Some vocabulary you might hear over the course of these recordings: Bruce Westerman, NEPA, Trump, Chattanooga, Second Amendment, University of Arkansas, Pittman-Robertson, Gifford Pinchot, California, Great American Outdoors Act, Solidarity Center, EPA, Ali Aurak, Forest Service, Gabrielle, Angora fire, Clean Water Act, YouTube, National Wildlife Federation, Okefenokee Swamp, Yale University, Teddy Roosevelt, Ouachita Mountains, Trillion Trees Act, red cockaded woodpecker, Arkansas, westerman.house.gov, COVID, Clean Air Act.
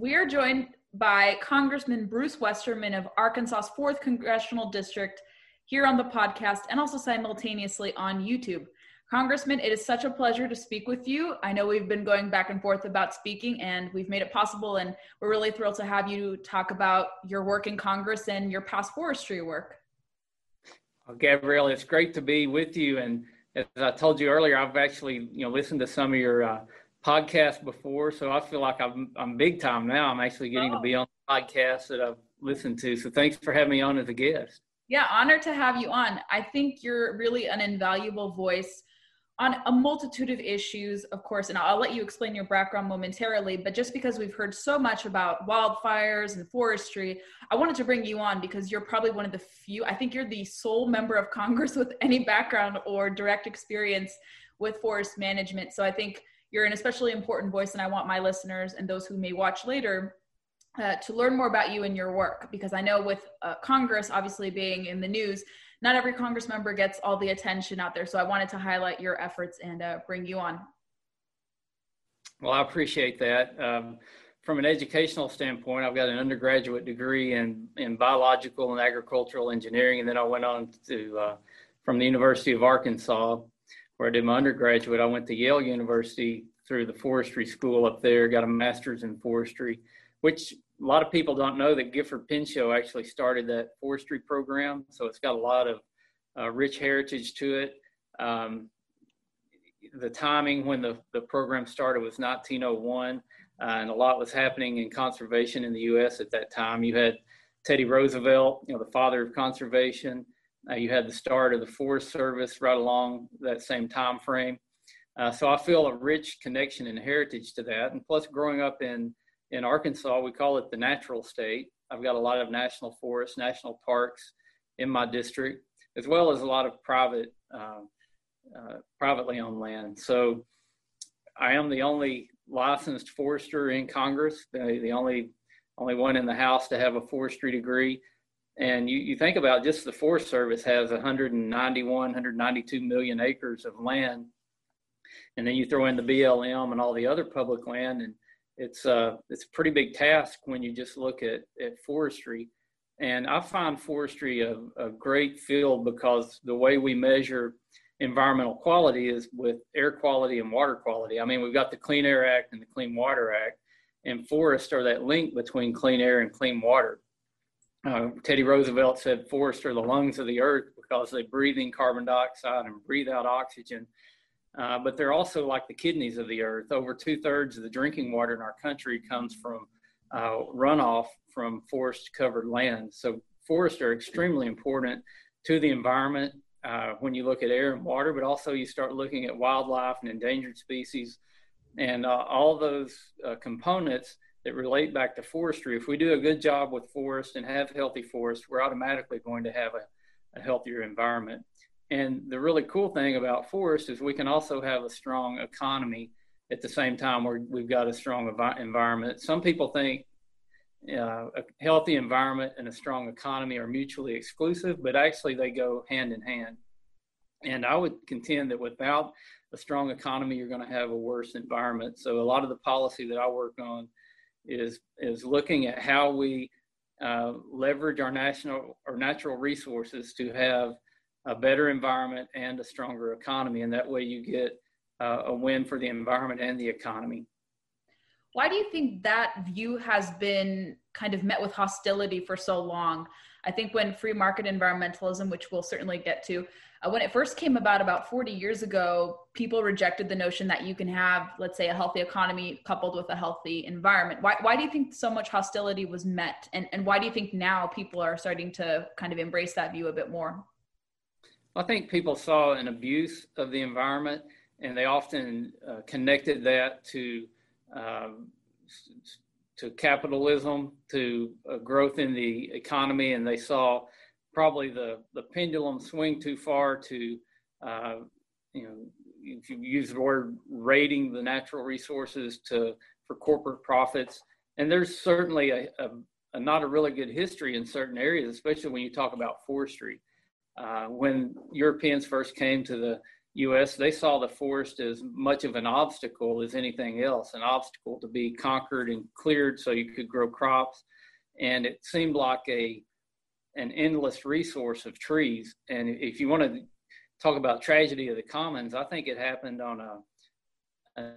We're joined by Congressman Bruce Westerman of Arkansas's 4th Congressional District here on the podcast and also simultaneously on YouTube. Congressman, it is such a pleasure to speak with you. I know we've been going back and forth about speaking, and we've made it possible, and we're really thrilled to have you talk about your work in Congress and your past forestry work. Well, Gabrielle, it's great to be with you, and as I told you earlier, I've actually listened to some of your podcasts before, so I feel like I'm big time now. I'm actually getting to be on podcasts that I've listened to, so thanks for having me on as a guest. Yeah, honored to have you on. I think you're really an invaluable voice on a multitude of issues, of course, and I'll let you explain your background momentarily, but just because we've heard so much about wildfires and forestry, I wanted to bring you on because you're probably one of the few, I think you're the sole member of Congress with any background or direct experience with forest management. So I think you're an especially important voice, and I want my listeners and those who may watch later to learn more about you and your work, because I know with Congress obviously being in the news, not every Congress member gets all the attention out there. So I wanted to highlight your efforts and bring you on. Well, I appreciate that. From an educational standpoint, I've got an undergraduate degree in biological and agricultural engineering. And then I went on to, from the University of Arkansas, where I did my undergraduate, I went to Yale University through the forestry school up there, got a master's in forestry, which a lot of people don't know that Gifford Pinchot actually started that forestry program, so it's got a lot of rich heritage to it. The timing when the program started was 1901, and a lot was happening in conservation in the U.S. at that time. You had Teddy Roosevelt, the father of conservation. You had the start of the Forest Service right along that same time frame. So I feel a rich connection and heritage to that, and plus growing up in Arkansas, we call it the natural state. I've got a lot of national forests, national parks in my district, as well as a lot of private, privately owned land. So I am the only licensed forester in Congress, the only one in the House to have a forestry degree. And you think about just the Forest Service has 192 million acres of land. And then you throw in the BLM and all the other public land, and it's a pretty big task when you just look at forestry. And I find forestry a great field because the way we measure environmental quality is with air quality and water quality. I mean, we've got the Clean Air Act and the Clean Water Act, and forests are that link between clean air and clean water. Teddy Roosevelt said forests are the lungs of the earth because they breathe in carbon dioxide and breathe out oxygen. But they're also like the kidneys of the earth. Over 2/3 of the drinking water in our country comes from runoff from forest-covered land. So forests are extremely important to the environment when you look at air and water, but also you start looking at wildlife and endangered species and all those components that relate back to forestry. If we do a good job with forests and have healthy forests, we're automatically going to have a healthier environment. And the really cool thing about forests is we can also have a strong economy at the same time where we've got a strong environment. Some people think a healthy environment and a strong economy are mutually exclusive, but actually they go hand in hand. And I would contend that without a strong economy, you're going to have a worse environment. So a lot of the policy that I work on is looking at how we leverage our natural resources to have a better environment and a stronger economy. And that way you get a win for the environment and the economy. Why do you think that view has been kind of met with hostility for so long? I think when free market environmentalism, which we'll certainly get to, when it first came about 40 years ago, people rejected the notion that you can have, let's say, a healthy economy coupled with a healthy environment. Why do you think so much hostility was met? And why do you think now people are starting to kind of embrace that view a bit more? I think people saw an abuse of the environment, and they often connected that to to capitalism, to growth in the economy, and they saw probably the pendulum swing too far to, if you use the word raiding the natural resources for corporate profits. And there's certainly a not a really good history in certain areas, especially when you talk about forestry. When Europeans first came to the U.S., they saw the forest as much of an obstacle as anything else, an obstacle to be conquered and cleared so you could grow crops. And it seemed like an endless resource of trees. And if you want to talk about tragedy of the commons, I think it happened on a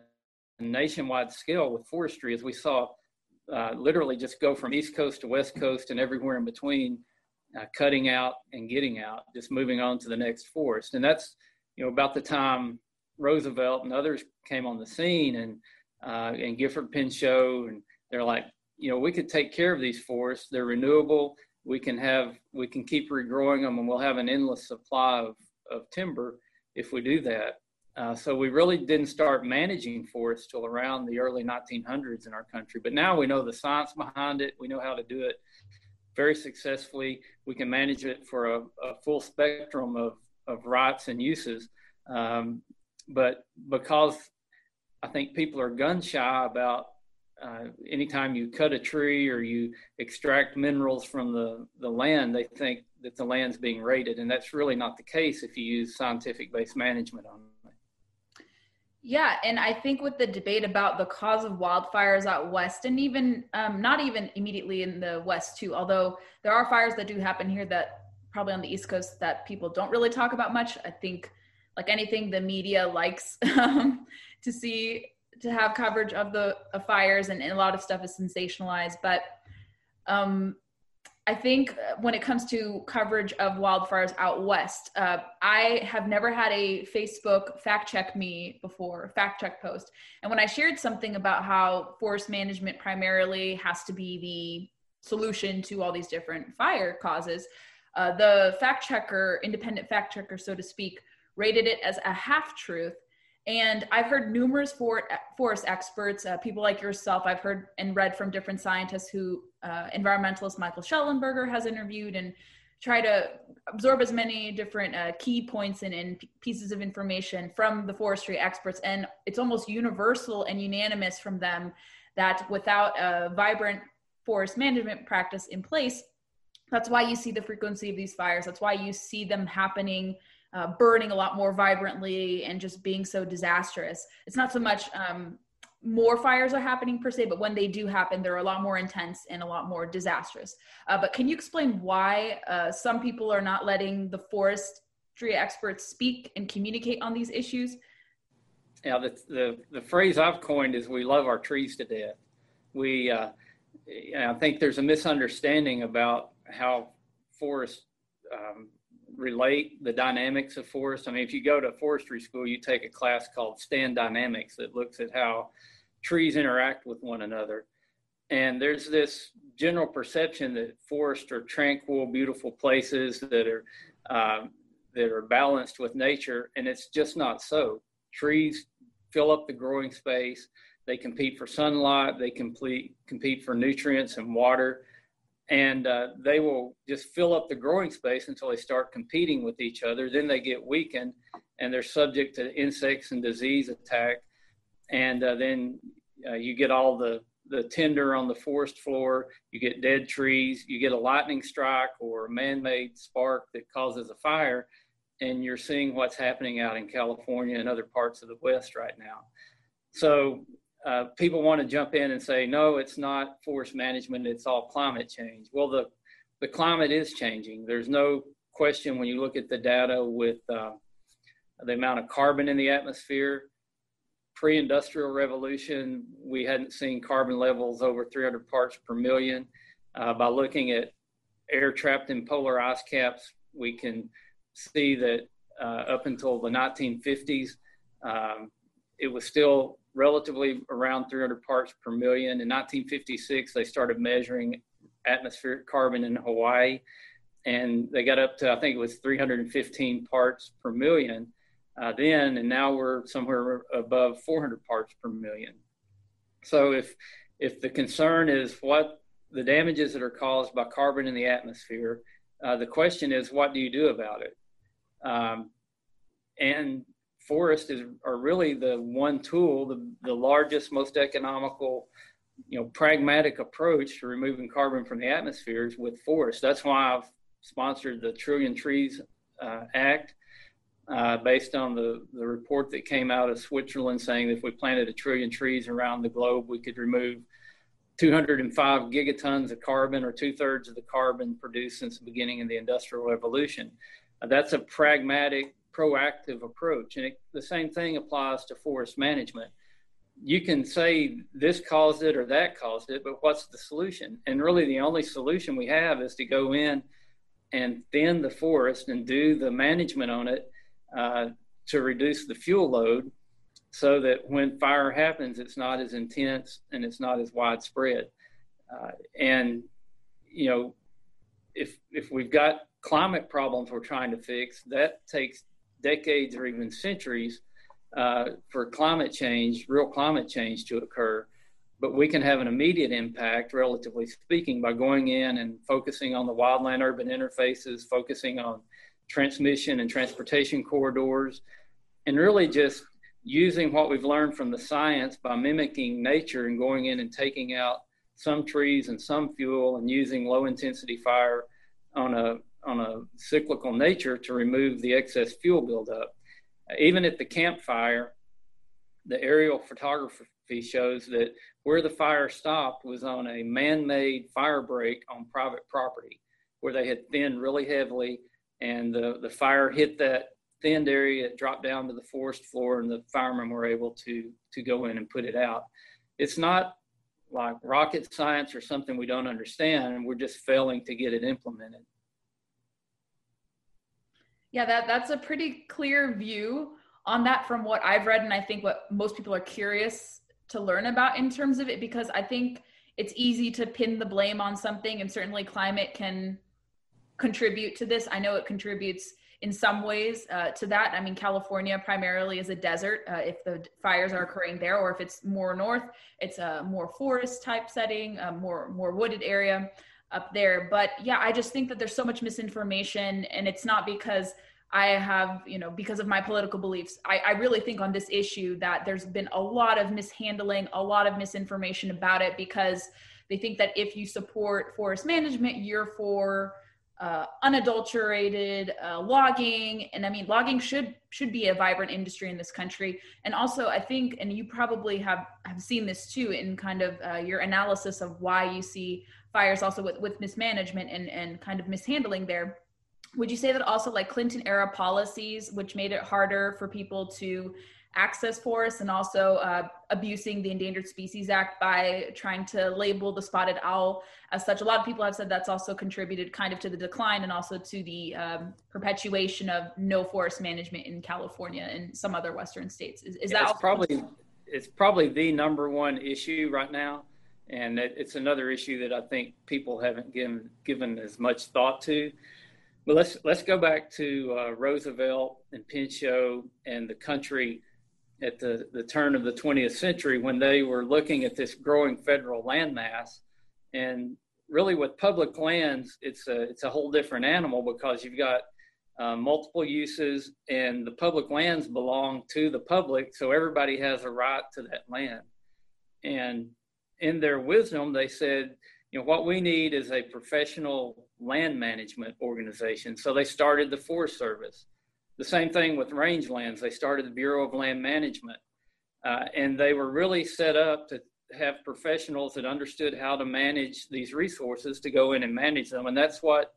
nationwide scale with forestry, as we saw literally just go from East Coast to West Coast and everywhere in between, cutting out and getting out, just moving on to the next forest. And that's, about the time Roosevelt and others came on the scene, and Gifford Pinchot, and they're like, we could take care of these forests. They're renewable. We can keep regrowing them, and we'll have an endless supply of timber if we do that. So we really didn't start managing forests till around the early 1900s in our country. But now we know the science behind it. We know how to do it very successfully. We can manage it for a full spectrum of rights and uses. But because I think people are gun shy about anytime you cut a tree or you extract minerals from the land, they think that the land's being raided. And that's really not the case if you use scientific-based management on it. Yeah, and I think with the debate about the cause of wildfires out west, and even not even immediately in the west too, although there are fires that do happen here that probably on the East Coast that people don't really talk about much. I think like anything the media likes to see, to have coverage of the fires, and a lot of stuff is sensationalized. But I think when it comes to coverage of wildfires out west, I have never had a Facebook fact check post. And when I shared something about how forest management primarily has to be the solution to all these different fire causes, the fact checker, independent fact checker, so to speak, rated it as a half truth. And I've heard numerous forest experts, people like yourself, I've heard and read from different scientists who, environmentalist Michael Schellenberger has interviewed, and try to absorb as many different key points and pieces of information from the forestry experts. And it's almost universal and unanimous from them that without a vibrant forest management practice in place, that's why you see the frequency of these fires. That's why you see them happening, burning a lot more vibrantly and just being so disastrous. It's not so much more fires are happening per se, but when they do happen, they're a lot more intense and a lot more disastrous. But can you explain why some people are not letting the forestry experts speak and communicate on these issues? Yeah, the phrase I've coined is we love our trees to death. I think there's a misunderstanding about how forests relate the dynamics of forest. I mean, if you go to forestry school, you take a class called stand dynamics that looks at how trees interact with one another. And there's this general perception that forests are tranquil, beautiful places that are balanced with nature. And it's just not so. Trees fill up the growing space. They compete for sunlight. They compete for nutrients and water. And they will just fill up the growing space until they start competing with each other. Then they get weakened, and they're subject to insects and disease attack. And then you get all the tinder on the forest floor. You get dead trees. You get a lightning strike or a man-made spark that causes a fire. And you're seeing what's happening out in California and other parts of the West right now. So people want to jump in and say, no, it's not forest management, it's all climate change. Well, the climate is changing. There's no question when you look at the data with the amount of carbon in the atmosphere. Pre-industrial revolution, we hadn't seen carbon levels over 300 parts per million. By looking at air trapped in polar ice caps, we can see that up until the 1950s, it was still relatively around 300 parts per million. In 1956, they started measuring atmospheric carbon in Hawaii, and they got up to, I think it was 315 parts per million then, and now we're somewhere above 400 parts per million. So if if the concern is what the damages that are caused by carbon in the atmosphere, the question is, what do you do about it? And forests are really the one tool, the largest, most economical, pragmatic approach to removing carbon from the atmosphere is with forests. That's why I've sponsored the Trillion Trees Act, based on the report that came out of Switzerland saying that if we planted 1 trillion trees around the globe, we could remove 205 gigatons of carbon, or 2/3 of the carbon produced since the beginning of the Industrial Revolution. That's a pragmatic, proactive approach. And the same thing applies to forest management. You can say this caused it or that caused it, but what's the solution? And really the only solution we have is to go in and thin the forest and do the management on it to reduce the fuel load so that when fire happens, it's not as intense and it's not as widespread. And, if we've got climate problems we're trying to fix, that takes decades or even centuries for climate change, real climate change to occur. But we can have an immediate impact, relatively speaking, by going in and focusing on the wildland urban interfaces, focusing on transmission and transportation corridors, and really just using what we've learned from the science by mimicking nature and going in and taking out some trees and some fuel and using low intensity fire on a cyclical nature to remove the excess fuel buildup. Even at the campfire, the aerial photography shows that where the fire stopped was on a man-made fire break on private property where they had thinned really heavily, and the fire hit that thinned area, it dropped down to the forest floor, and the firemen were able to go in and put it out. It's not like rocket science or something we don't understand, and we're just failing to get it implemented. Yeah, that's a pretty clear view on that from what I've read, and I think what most people are curious to learn about in terms of it, because I think it's easy to pin the blame on something, and certainly climate can contribute to this. I know it contributes in some ways to that. I mean, California primarily is a desert. If the fires are occurring there, or if it's more north, it's a more forest type setting, more wooded area up there. But yeah, I just think that there's so much misinformation, and it's not because I have, because of my political beliefs. I really think on this issue that there's been a lot of mishandling, a lot of misinformation about it, because they think that if you support forest management, you're for unadulterated logging. And I mean, logging should be a vibrant industry in this country. And also I think, and you probably have seen this too in kind of your analysis of why you see fires also with mismanagement and kind of mishandling there. Would you say that also like Clinton era policies, which made it harder for people to access forests, and also abusing the Endangered Species Act by trying to label the spotted owl as such? A lot of people have said that's also contributed kind of to the decline and also to the perpetuation of no forest management in California and some other Western states. Is that it's probably the number one issue right now. And it's another issue that I think people haven't given as much thought to. But let's go back to Roosevelt and Pinchot and the country at the turn of the 20th century, when they were looking at this growing federal landmass. And really with public lands, it's a whole different animal, because you've got multiple uses, and the public lands belong to the public, so everybody has a right to that land. And in their wisdom, they said, what we need is a professional land management organization. So they started the Forest Service. The same thing with rangelands. They started the Bureau of Land Management. And they were really set up to have professionals that understood how to manage these resources to go in and manage them. And that's what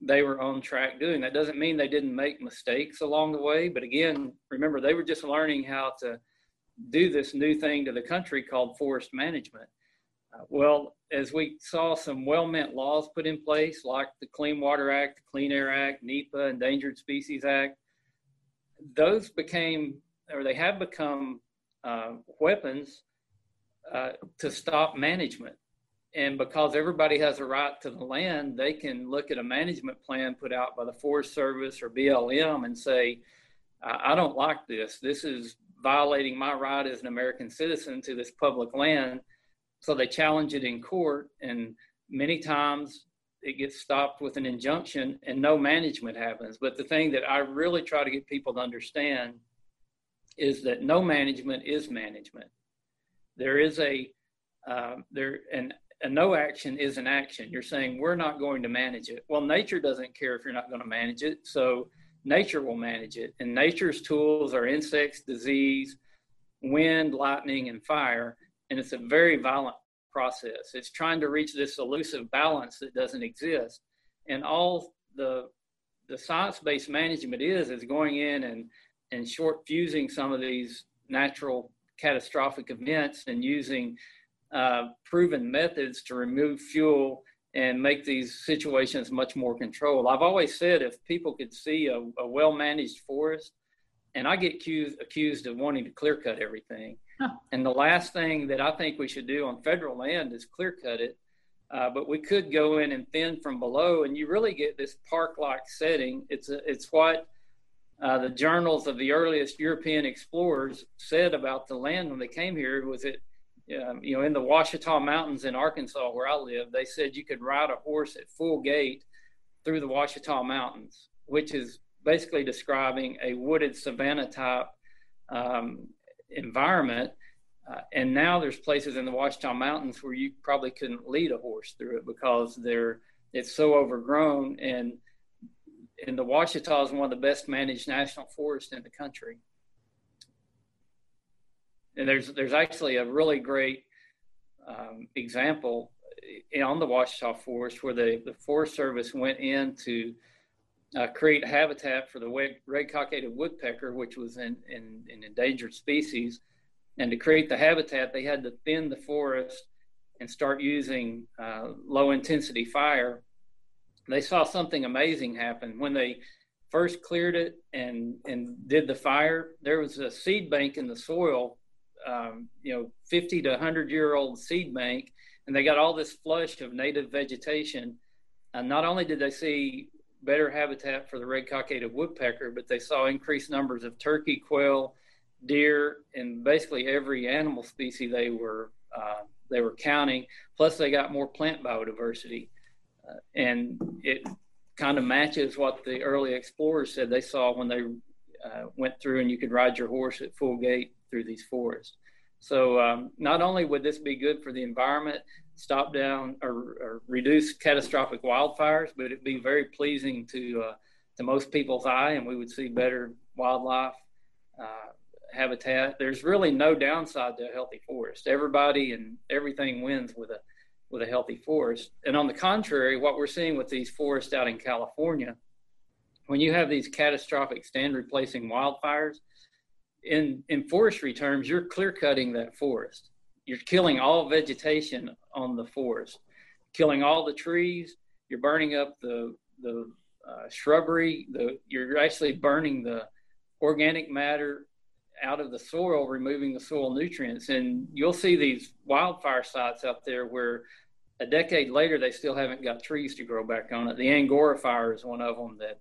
they were on track doing. That doesn't mean they didn't make mistakes along the way. But again, remember, they were just learning how to do this new thing to the country called forest management. Well, as we saw some well-meant laws put in place, like the Clean Water Act, the Clean Air Act, NEPA, Endangered Species Act, those have become weapons to stop management. And because everybody has a right to the land, they can look at a management plan put out by the Forest Service or BLM and say, I don't like this. This is violating my right as an American citizen to this public land. So they challenge it in court, and many times it gets stopped with an injunction and no management happens. But the thing that I really try to get people to understand is that no management is management. There is a no action is an action. You're saying we're not going to manage it. Well, nature doesn't care if you're not going to manage it. So nature will manage it. And nature's tools are insects, disease, wind, lightning, and fire. And it's a very violent process. It's trying to reach this elusive balance that doesn't exist. And all the science-based management is going in and short fusing some of these natural catastrophic events and using proven methods to remove fuel and make these situations much more controlled. I've always said if people could see a well-managed forest, and I get accused of wanting to clear cut everything. And the last thing that I think we should do on federal land is clear cut it. But we could go in and thin from below, and you really get this park-like setting. It's what the journals of the earliest European explorers said about the land when they came here. Was it, in the Ouachita Mountains in Arkansas, where I live, they said you could ride a horse at full gait through the Ouachita Mountains, which is basically describing a wooded savanna type environment. And now there's places in the Ouachita Mountains where you probably couldn't lead a horse through it because it's so overgrown. And the Ouachita is one of the best managed national forests in the country. And there's actually a really great example on the Ouachita Forest where the Forest Service went in to create habitat for the red cockaded woodpecker, which was an endangered species. And to create the habitat, they had to thin the forest and start using low intensity fire. They saw something amazing happen. When they first cleared it and did the fire, there was a seed bank in the soil, 50 to 100 year old seed bank. And they got all this flush of native vegetation. And not only did they see better habitat for the red cockaded woodpecker, but they saw increased numbers of turkey, quail, deer, and basically every animal species they were counting. Plus, they got more plant biodiversity, and it kind of matches what the early explorers said they saw when they went through. And you could ride your horse at full gait through these forests. So, not only would this be good for the environment, stop down or reduce catastrophic wildfires, but it'd be very pleasing to most people's eye, and we would see better wildlife habitat. There's really no downside to a healthy forest. Everybody and everything wins with a healthy forest. And on the contrary, what we're seeing with these forests out in California, when you have these catastrophic stand-replacing wildfires, in forestry terms, you're clear-cutting that forest. You're killing all vegetation on the forest, killing all the trees. You're burning up the shrubbery. You're actually burning the organic matter out of the soil, removing the soil nutrients. And you'll see these wildfire sites out there where a decade later, they still haven't got trees to grow back on it. The Angora fire is one of them that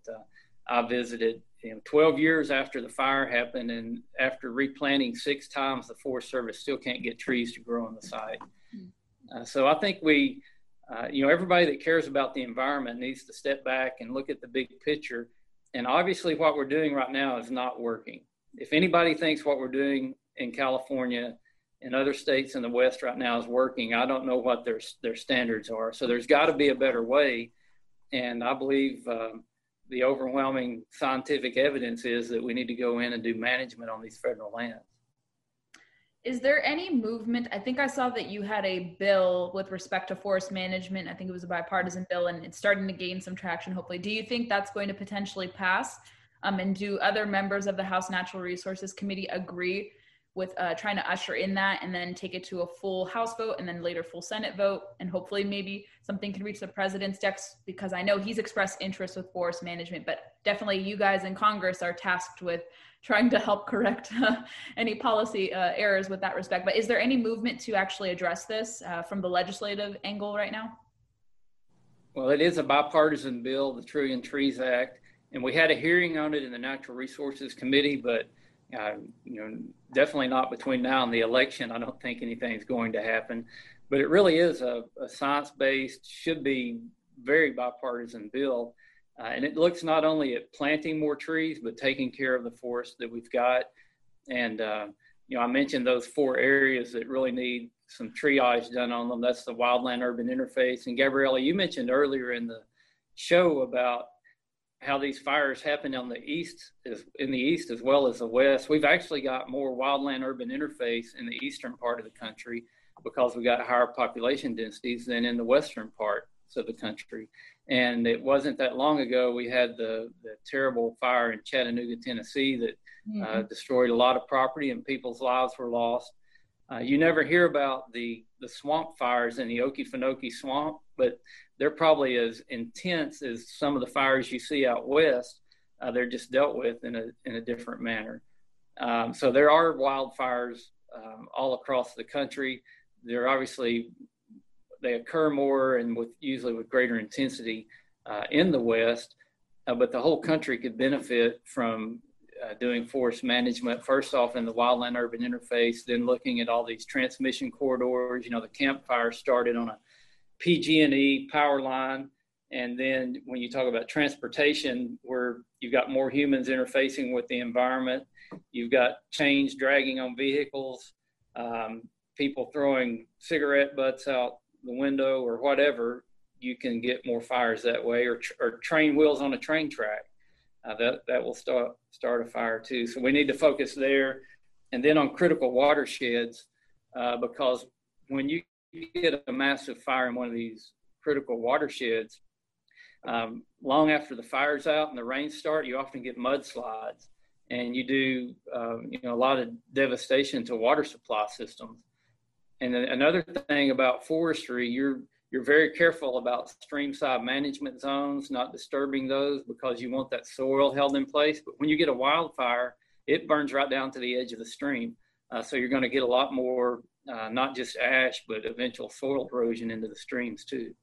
I visited. 12 years after the fire happened and after replanting 6 times, the Forest Service still can't get trees to grow on the site. So I think we, everybody that cares about the environment needs to step back and look at the big picture. And obviously what we're doing right now is not working. If anybody thinks what we're doing in California and other states in the West right now is working, I don't know what their standards are. So there's got to be a better way. And I believe, the overwhelming scientific evidence is that we need to go in and do management on these federal lands. Is there any movement? I think I saw that you had a bill with respect to forest management. I think it was a bipartisan bill, and it's starting to gain some traction, hopefully. Do you think that's going to potentially pass? And do other members of the House Natural Resources Committee agree with trying to usher in that and then take it to a full House vote and then later full Senate vote, and hopefully maybe something can reach the president's desk, because I know he's expressed interest with forest management, but definitely you guys in Congress are tasked with trying to help correct any policy errors with that respect. But is there any movement to actually address this from the legislative angle right now? Well, it is a bipartisan bill, the Trillion Trees Act, and we had a hearing on it in the Natural Resources Committee, but definitely not between now and the election. I don't think anything's going to happen. But it really is a science-based, should be very bipartisan bill. And it looks not only at planting more trees, but taking care of the forest that we've got. And, you know, I mentioned those four areas that really need some triage done on them. That's the wildland-urban interface. And Gabriella, you mentioned earlier in the show about how these fires happen on the east, in the east as well as the west. We've actually got more wildland-urban interface in the eastern part of the country because we got higher population densities than in the western part of the country. And it wasn't that long ago we had the terrible fire in Chattanooga, Tennessee that destroyed a lot of property and people's lives were lost. You never hear about the swamp fires in the Okefenokee Swamp, but they're probably as intense as some of the fires you see out west. They're just dealt with in a different manner. So there are wildfires all across the country. They're obviously, they occur more and usually with greater intensity in the West, but the whole country could benefit from doing forest management, first off in the wildland urban interface, then looking at all these transmission corridors. You know, the campfire started on a PG&E power line. And then when you talk about transportation, where you've got more humans interfacing with the environment, you've got chains dragging on vehicles, people throwing cigarette butts out the window or whatever, you can get more fires that way, or train wheels on a train track. That will start a fire too. So we need to focus there. And then on critical watersheds, because when you get a massive fire in one of these critical watersheds, long after the fire's out and the rains start, you often get mudslides. And you do a lot of devastation to water supply systems. And then another thing about forestry, you're very careful about streamside management zones, not disturbing those because you want that soil held in place. But when you get a wildfire, it burns right down to the edge of the stream. So you're going to get a lot more, not just ash, but eventual soil erosion into the streams too.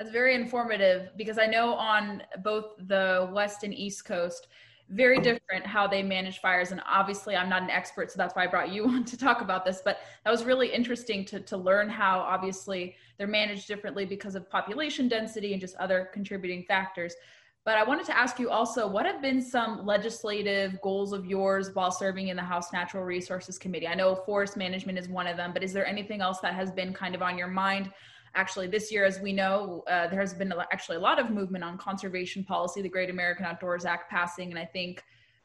That's very informative, because I know on both the West and East Coast, very different how they manage fires. And obviously I'm not an expert, so that's why I brought you on to talk about this, but that was really interesting to learn how obviously they're managed differently because of population density and just other contributing factors. But I wanted to ask you also, what have been some legislative goals of yours while serving in the House Natural Resources Committee? I know forest management is one of them, but is there anything else that has been kind of on your mind? Actually, this year, as we know, there has been actually a lot of movement on conservation policy, the Great American Outdoors Act passing, and I think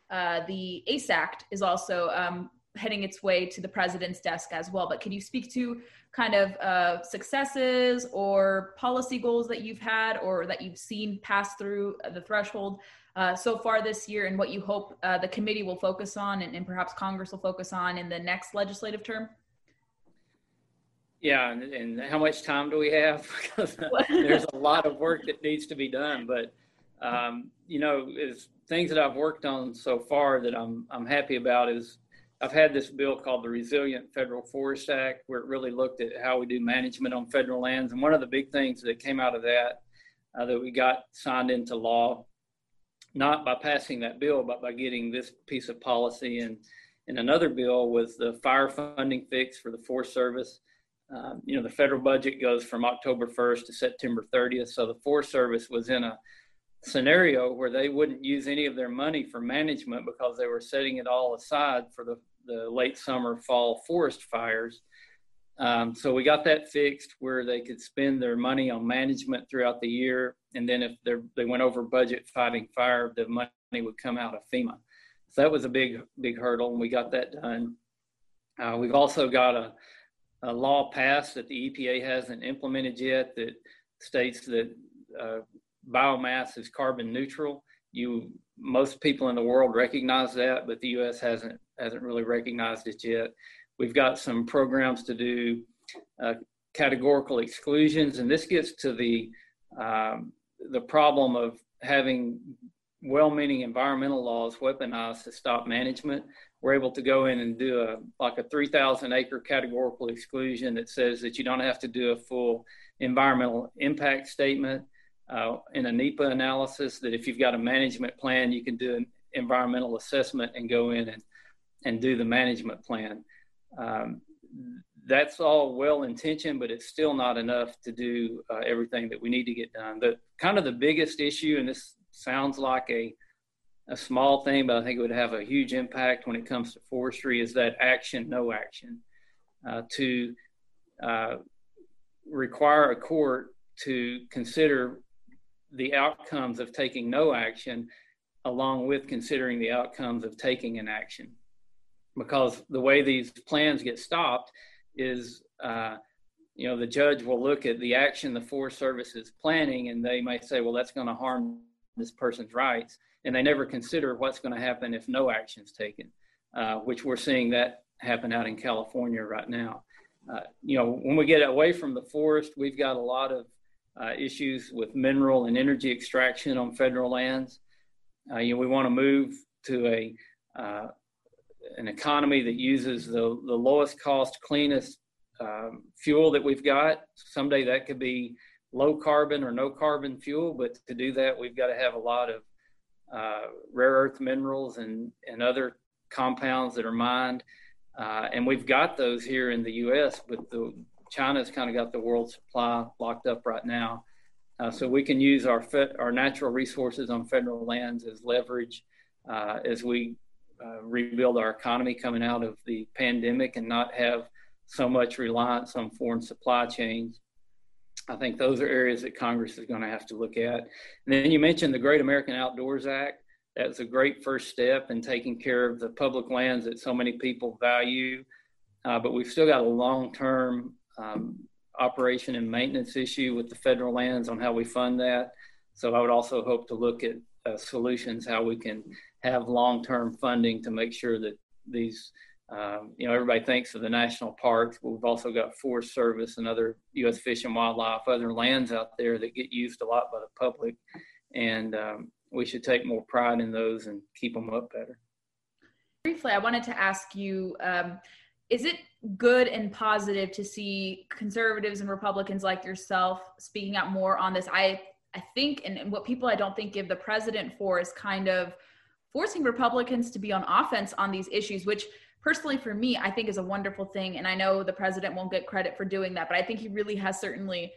the ACE Act is also heading its way to the president's desk as well. But could you speak to kind of successes or policy goals that you've had or that you've seen pass through the threshold so far this year, and what you hope the committee will focus on and perhaps Congress will focus on in the next legislative term? Yeah, and how much time do we have? Because there's a lot of work that needs to be done. But, is things that I've worked on so far that I'm happy about is I've had this bill called the Resilient Federal Forest Act, where it really looked at how we do management on federal lands. And one of the big things that came out of that, that we got signed into law, not by passing that bill, but by getting this piece of policy. And another bill was the fire funding fix for the Forest Service. The federal budget goes from October 1st to September 30th. So the Forest Service was in a scenario where they wouldn't use any of their money for management because they were setting it all aside for the late summer, fall forest fires. So we got that fixed where they could spend their money on management throughout the year. And then if they went over budget fighting fire, the money would come out of FEMA. So that was a big, big hurdle, and we got that done. We've also got a law passed that the EPA hasn't implemented yet that states that biomass is carbon neutral. Most people in the world recognize that, but the U.S. hasn't really recognized it yet. We've got some programs to do categorical exclusions, and this gets to the problem of having well-meaning environmental laws weaponized to stop management. We're able to go in and do a 3,000-acre categorical exclusion that says that you don't have to do a full environmental impact statement in a NEPA analysis, that if you've got a management plan, you can do an environmental assessment and go in and do the management plan. that's all well-intentioned, but it's still not enough to do everything that we need to get done. The kind of the biggest issue, and this sounds like a small thing, but I think it would have a huge impact when it comes to forestry, is that action, no action. To require a court to consider the outcomes of taking no action along with considering the outcomes of taking an action. Because the way these plans get stopped is, the judge will look at the action the Forest Service is planning, and they might say, well, that's going to harm this person's rights. And they never consider what's going to happen if no action is taken, which we're seeing that happen out in California right now. When we get away from the forest, we've got a lot of issues with mineral and energy extraction on federal lands. We want to move to an economy that uses the lowest cost, cleanest fuel that we've got. Someday that could be low carbon or no carbon fuel, but to do that, we've got to have a lot of rare earth minerals and other compounds that are mined. And we've got those here in the U.S., but China's kind of got the world supply locked up right now. So we can use our natural resources on federal lands as leverage as we rebuild our economy coming out of the pandemic and not have so much reliance on foreign supply chains. I think those are areas that Congress is going to have to look at. And then you mentioned the Great American Outdoors Act. That's a great first step in taking care of the public lands that so many people value. But we've still got a long-term operation and maintenance issue with the federal lands on how we fund that. So I would also hope to look at solutions, how we can have long-term funding to make sure that these, everybody thinks of the national parks, but we've also got Forest Service and other U.S. Fish and Wildlife, other lands out there that get used a lot by the public. And we should take more pride in those and keep them up better. Briefly, I wanted to ask you, is it good and positive to see conservatives and Republicans like yourself speaking out more on this? I think, and what people I don't think give the president for is kind of forcing Republicans to be on offense on these issues, which personally for me, I think is a wonderful thing. And I know the president won't get credit for doing that, but I think he really has certainly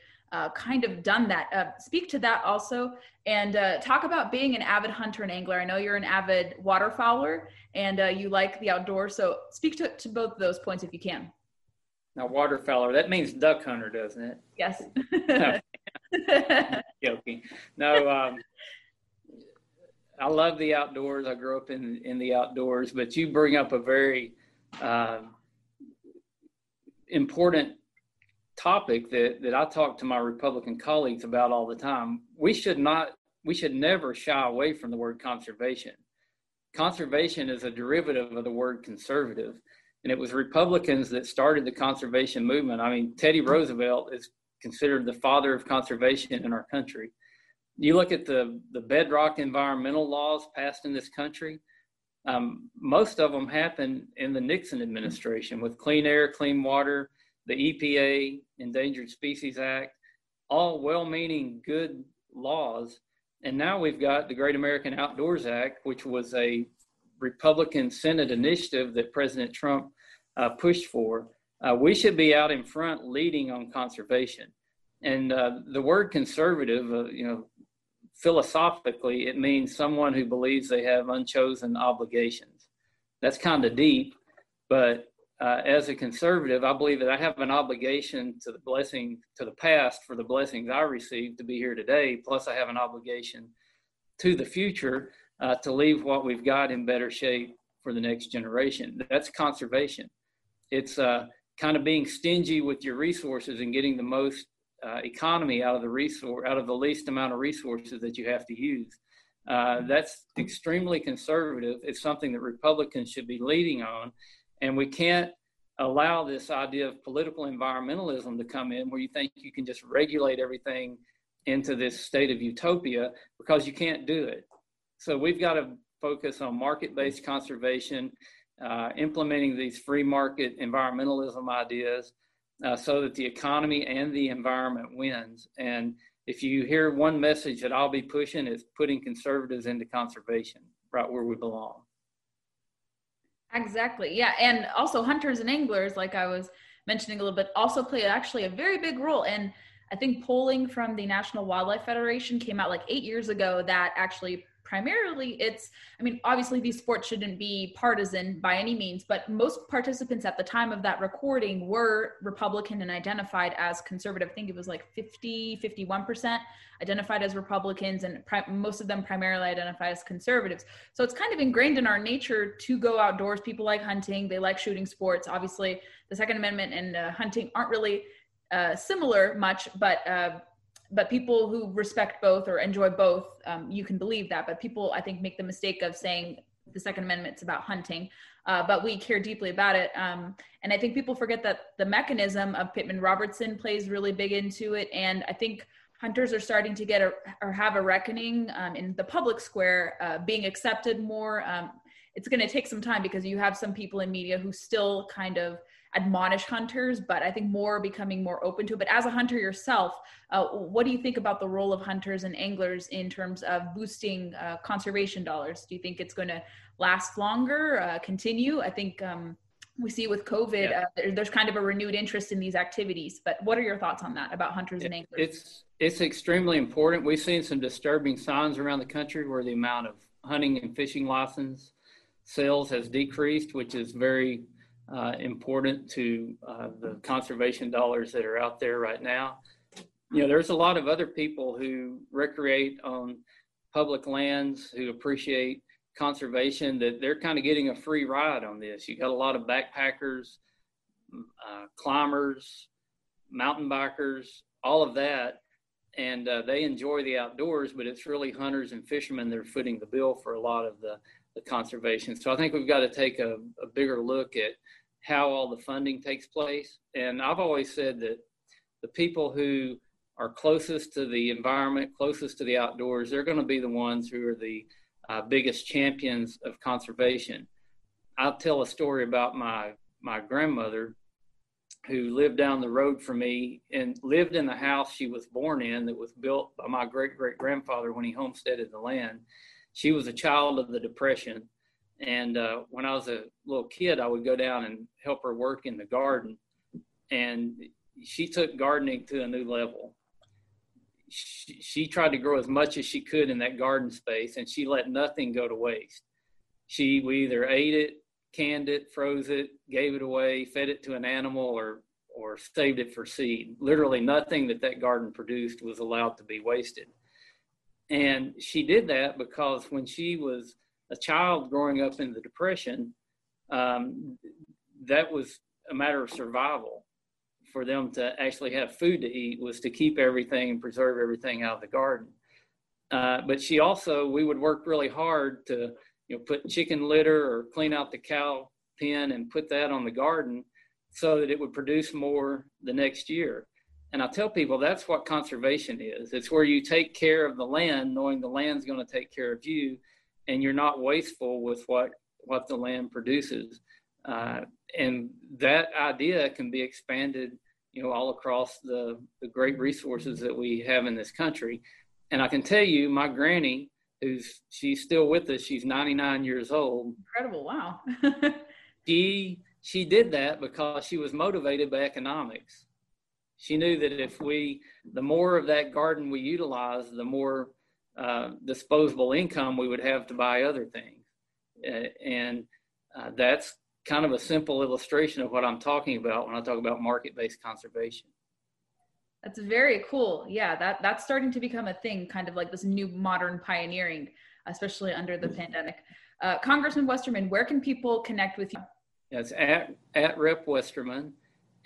kind of done that. Speak to that also, and talk about being an avid hunter and angler. I know you're an avid waterfowler, and you like the outdoors. So speak to both of those points if you can. Now, waterfowler, that means duck hunter, doesn't it? Yes. Joking. No, I love the outdoors. I grew up in the outdoors, but you bring up a very important topic that I talk to my Republican colleagues about all the time. We should never shy away from the word conservation. Conservation is a derivative of the word conservative. And it was Republicans that started the conservation movement. I mean, Teddy Roosevelt is considered the father of conservation in our country. You look at the bedrock environmental laws passed in this country, most of them happened in the Nixon administration with clean air, clean water, the EPA, Endangered Species Act, all well-meaning good laws. And now we've got the Great American Outdoors Act, which was a Republican Senate initiative that President Trump pushed for. We should be out in front leading on conservation. And the word conservative, philosophically, it means someone who believes they have unchosen obligations. That's kind of deep, but as a conservative, I believe that I have an obligation to the past for the blessings I received to be here today. Plus, I have an obligation to the future to leave what we've got in better shape for the next generation. That's conservation. It's kind of being stingy with your resources and getting the most economy out of the least amount of resources that you have to use. That's extremely conservative. It's something that Republicans should be leading on. And we can't allow this idea of political environmentalism to come in where you think you can just regulate everything into this state of utopia, because you can't do it. So we've got to focus on market-based conservation, implementing these free market environmentalism ideas so that the economy and the environment wins. And if you hear one message that I'll be pushing, it's putting conservatives into conservation right where we belong. Exactly. Yeah. And also hunters and anglers, like I was mentioning a little bit, also play actually a very big role. And I think polling from the National Wildlife Federation came out like 8 years ago that actually primarily it's, I mean, obviously these sports shouldn't be partisan by any means, but most participants at the time of that recording were Republican and identified as conservative. I think it was like 51% identified as Republicans, and most of them primarily identify as conservatives. So it's kind of ingrained in our nature to go outdoors. People like hunting, they like shooting sports. Obviously the Second Amendment and hunting aren't really similar much, but people who respect both or enjoy both, you can believe that. But people, I think, make the mistake of saying the Second Amendment's about hunting, but we care deeply about it. And I think people forget that the mechanism of Pittman-Robertson plays really big into it. And I think hunters are starting to get or have a reckoning in the public square, being accepted more. It's going to take some time because you have some people in media who still kind of admonish hunters, but I think more are becoming more open to it. But as a hunter yourself, what do you think about the role of hunters and anglers in terms of boosting conservation dollars? Do you think it's going to last longer, continue? I think we see with COVID, there's kind of a renewed interest in these activities, but what are your thoughts on that about hunters and anglers? It's extremely important. We've seen some disturbing signs around the country where the amount of hunting and fishing license sales has decreased, which is very important to the conservation dollars that are out there right now. You know, there's a lot of other people who recreate on public lands who appreciate conservation that they're kind of getting a free ride on this. You got a lot of backpackers, climbers, mountain bikers, all of that, and they enjoy the outdoors, but it's really hunters and fishermen that are footing the bill for a lot of the conservation. So I think we've got to take a bigger look at how all the funding takes place. And I've always said that the people who are closest to the environment, closest to the outdoors, they're going to be the ones who are the biggest champions of conservation. I'll tell a story about my grandmother who lived down the road from me and lived in the house she was born in that was built by my great-great-grandfather when he homesteaded the land. She was a child of the Depression. And when I was a little kid, I would go down and help her work in the garden. And she took gardening to a new level. She tried to grow as much as she could in that garden space, and she let nothing go to waste. We either ate it, canned it, froze it, gave it away, fed it to an animal, or saved it for seed. Literally nothing that garden produced was allowed to be wasted. And she did that because when she was a child growing up in the Depression, that was a matter of survival for them to actually have food to eat, was to keep everything and preserve everything out of the garden. But she also, we would work really hard to, you know, put chicken litter or clean out the cow pen and put that on the garden so that it would produce more the next year. And I tell people that's what conservation is. It's where you take care of the land, knowing the land's going to take care of you, and you're not wasteful with what the land produces. And that idea can be expanded, you know, all across the great resources that we have in this country. And I can tell you, my granny, she's still with us, she's 99 years old. Incredible, wow. She did that because she was motivated by economics. She knew that the more of that garden we utilized, the more disposable income we would have to buy other things. And that's kind of a simple illustration of what I'm talking about when I talk about market-based conservation. That's very cool. Yeah, that's starting to become a thing, kind of like this new modern pioneering, especially under the pandemic. Congressman Westerman, where can people connect with you? That's at Rep Westerman.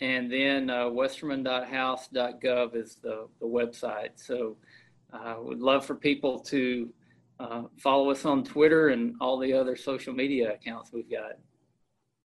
And then westerman.house.gov is the website. So I would love for people to follow us on Twitter and all the other social media accounts we've got.